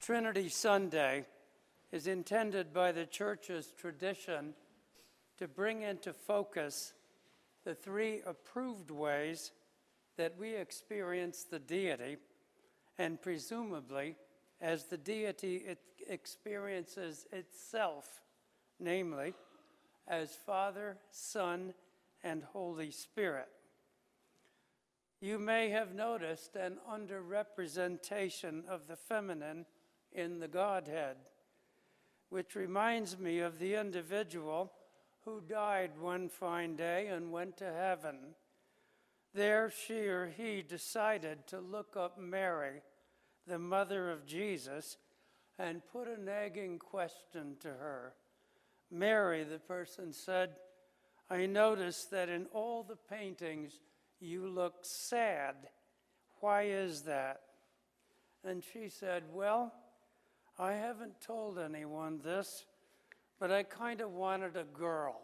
Trinity Sunday is intended by the Church's tradition to bring into focus the three approved ways that we experience the deity, and presumably as the deity experiences itself, namely as Father, Son, and Holy Spirit. You may have noticed an underrepresentation of the feminine in the Godhead, which reminds me of the individual who died one fine day and went to heaven. There she or he decided to look up Mary, the mother of Jesus, and put a nagging question to her. Mary, the person said, I noticed that in all the paintings you look sad. Why is that? And she said, well, I haven't told anyone this, but I kind of wanted a girl.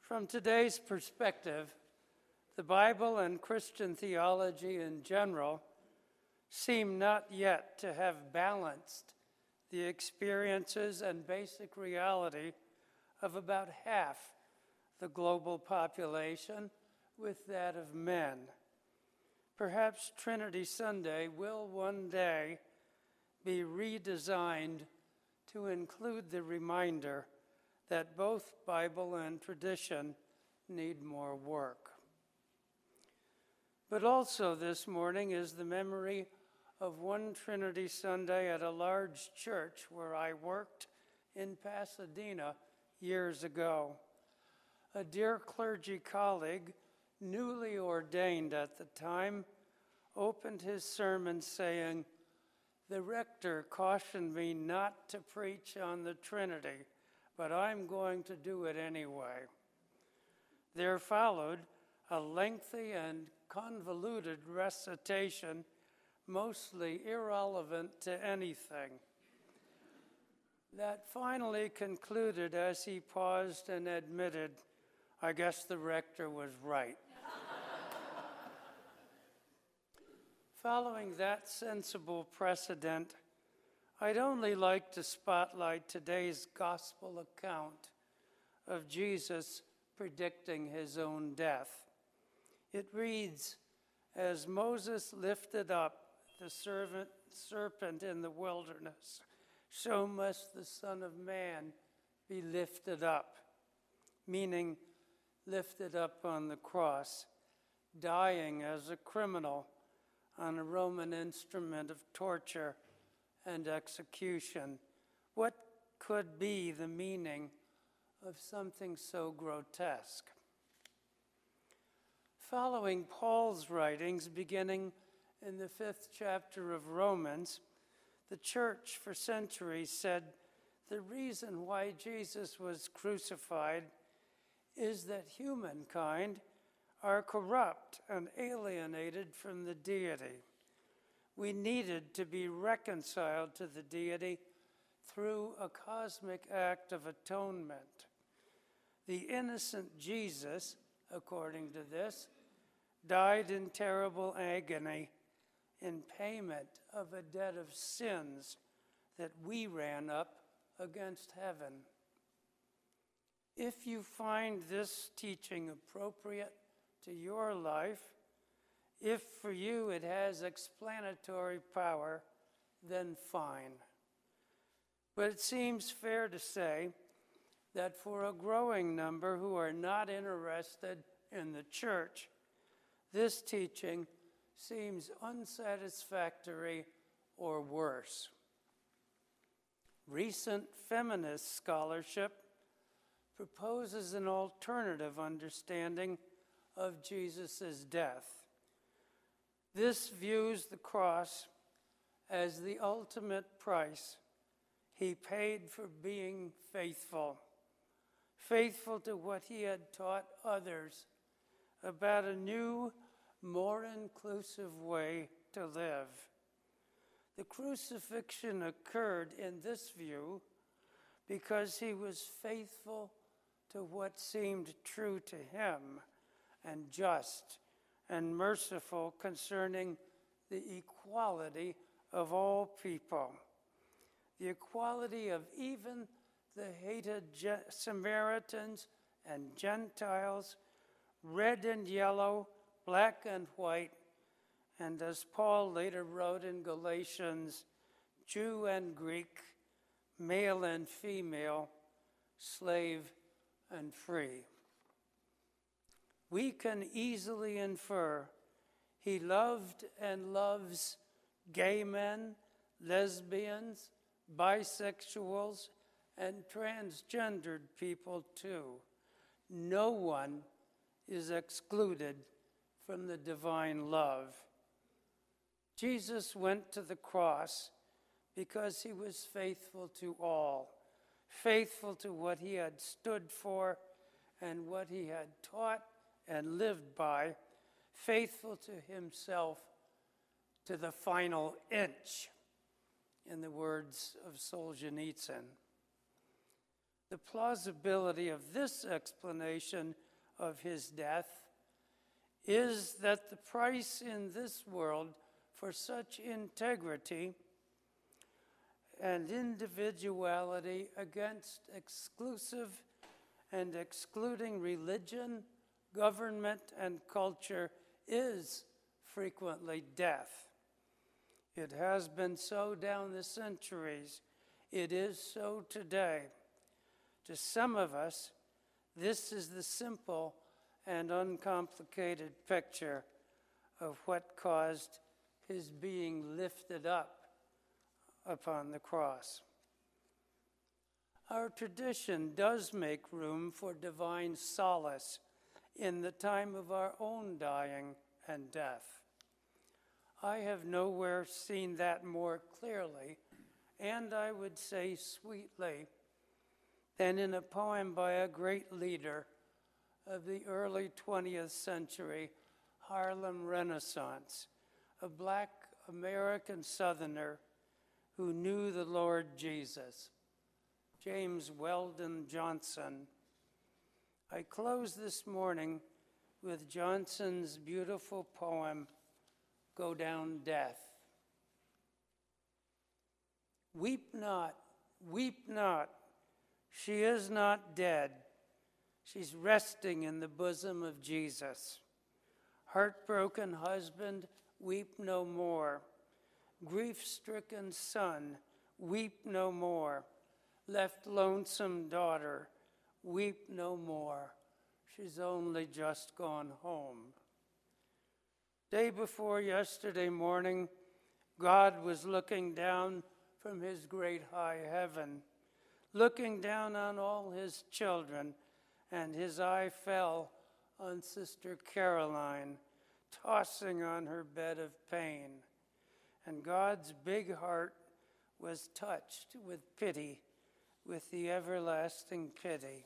From today's perspective, the Bible and Christian theology in general seem not yet to have balanced the experiences and basic reality of about half the global population with that of men. Perhaps Trinity Sunday will one day be redesigned to include the reminder that both Bible and tradition need more work. But also this morning is the memory of one Trinity Sunday at a large church where I worked in Pasadena years ago. A dear clergy colleague, newly ordained at the time, opened his sermon saying, the rector cautioned me not to preach on the Trinity, but I'm going to do it anyway. There followed a lengthy and convoluted recitation, mostly irrelevant to anything, that finally concluded as he paused and admitted, I guess the rector was right. Following that sensible precedent, I'd only like to spotlight today's gospel account of Jesus predicting his own death. It reads, as Moses lifted up the serpent in the wilderness, so must the Son of Man be lifted up, meaning lifted up on the cross, dying as a criminal on a Roman instrument of torture and execution. What could be the meaning of something so grotesque? Following Paul's writings, beginning in the 5th chapter of Romans, the church for centuries said the reason why Jesus was crucified is that humankind are corrupt and alienated from the deity. We needed to be reconciled to the deity through a cosmic act of atonement. The innocent Jesus, according to this, died in terrible agony in payment of a debt of sins that we ran up against heaven. If you find this teaching appropriate to your life, if for you it has explanatory power, then fine. But it seems fair to say that for a growing number who are not interested in the church, this teaching seems unsatisfactory or worse. Recent feminist scholarship proposes an alternative understanding of Jesus' death. This views the cross as the ultimate price he paid for being faithful, faithful to what he had taught others about a new, more inclusive way to live. The crucifixion occurred in this view because he was faithful to what seemed true to him and just and merciful concerning the equality of all people, the equality of even the hated Samaritans and Gentiles, red and yellow, black and white, and as Paul later wrote in Galatians, Jew and Greek, male and female, slave and free. We can easily infer he loved and loves gay men, lesbians, bisexuals, and transgendered people too. No one is excluded from the divine love. Jesus went to the cross because he was faithful to all, faithful to what he had stood for and what he had taught and lived by, faithful to himself to the final inch, in the words of Solzhenitsyn. The plausibility of this explanation of his death is that the price in this world for such integrity and individuality against exclusive and excluding religion, government, and culture is frequently death. It has been so down the centuries. It is so today. To some of us, this is the simple and uncomplicated picture of what caused his being lifted up upon the cross. Our tradition does make room for divine solace in the time of our own dying and death. I have nowhere seen that more clearly, and I would say sweetly, than in a poem by a great leader of the early 20th century Harlem Renaissance, a black American Southerner who knew the Lord Jesus, James Weldon Johnson. I close this morning with Johnson's beautiful poem, Go Down Death. Weep not, she is not dead. She's resting in the bosom of Jesus. Heartbroken husband, weep no more. Grief-stricken son, weep no more. Left lonesome daughter, weep no more. She's only just gone home. Day before yesterday morning, God was looking down from his great high heaven, looking down on all his children, and his eye fell on Sister Caroline, tossing on her bed of pain. And God's big heart was touched with pity, with the everlasting pity.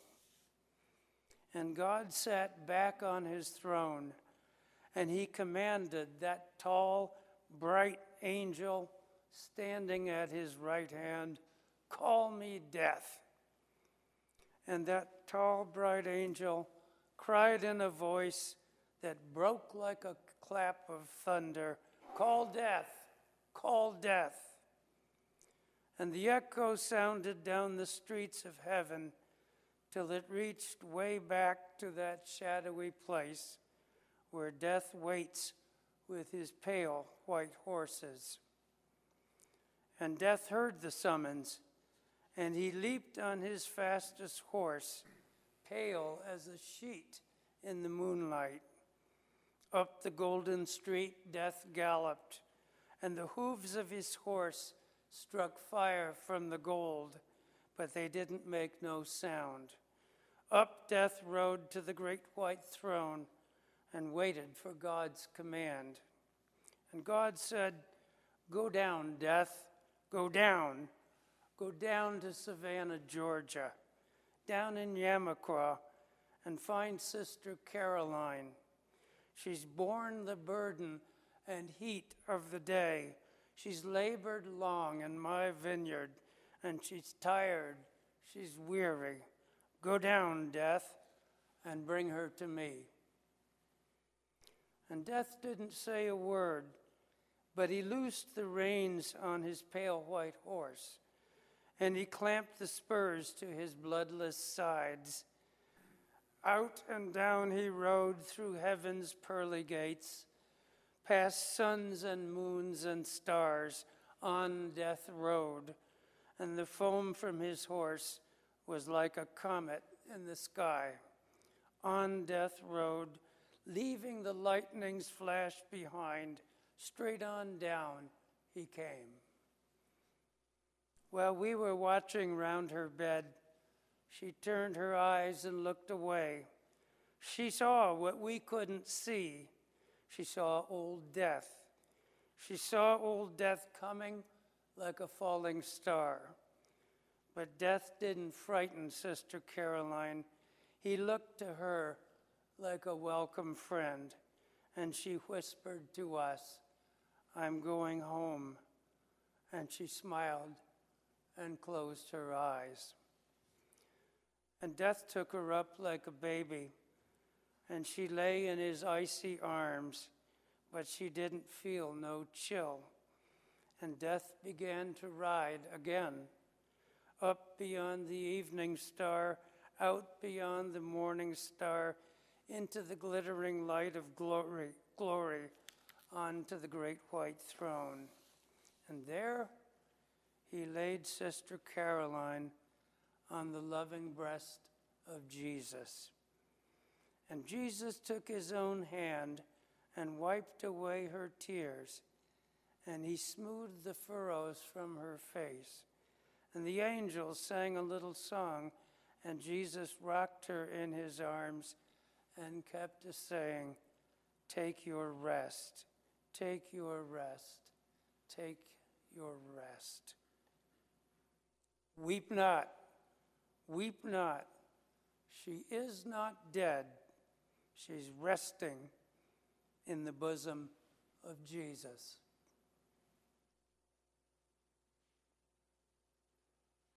And God sat back on his throne, and he commanded that tall, bright angel standing at his right hand, "Call me death." And that tall, bright angel cried in a voice that broke like a clap of thunder, "Call death, call death." And the echo sounded down the streets of heaven till it reached way back to that shadowy place where death waits with his pale white horses. And death heard the summons, and he leaped on his fastest horse, pale as a sheet in the moonlight. Up the golden street, death galloped, and the hooves of his horse struck fire from the gold, but they didn't make no sound. Up death rode to the great white throne and waited for God's command. And God said, "Go down, death, go down. Go down to Savannah, Georgia, down in Yamakwa, and find Sister Caroline. She's borne the burden and heat of the day. She's labored long in my vineyard, and she's tired, she's weary. Go down, death, and bring her to me. And death didn't say a word, but he loosed the reins on his pale white horse, and he clamped the spurs to his bloodless sides. Out and down he rode through heaven's pearly gates, past suns and moons and stars, on death road, and the foam from his horse was like a comet in the sky. On death road, leaving the lightning's flash behind, straight on down he came. While we were watching round her bed, she turned her eyes and looked away. She saw what we couldn't see. She saw old death. She saw old death coming like a falling star. But death didn't frighten Sister Caroline. He looked to her like a welcome friend, and she whispered to us, "I'm going home." And she smiled and closed her eyes. And death took her up like a baby, and she lay in his icy arms, but she didn't feel no chill. And death began to ride again, up beyond the evening star, out beyond the morning star, into the glittering light of glory, onto the great white throne. And there he laid Sister Caroline on the loving breast of Jesus. And Jesus took his own hand and wiped away her tears, and he smoothed the furrows from her face. And the angels sang a little song, and Jesus rocked her in his arms and kept a saying, "Take your rest, take your rest, take your rest. Weep not, weep not. She is not dead. She's resting in the bosom of Jesus."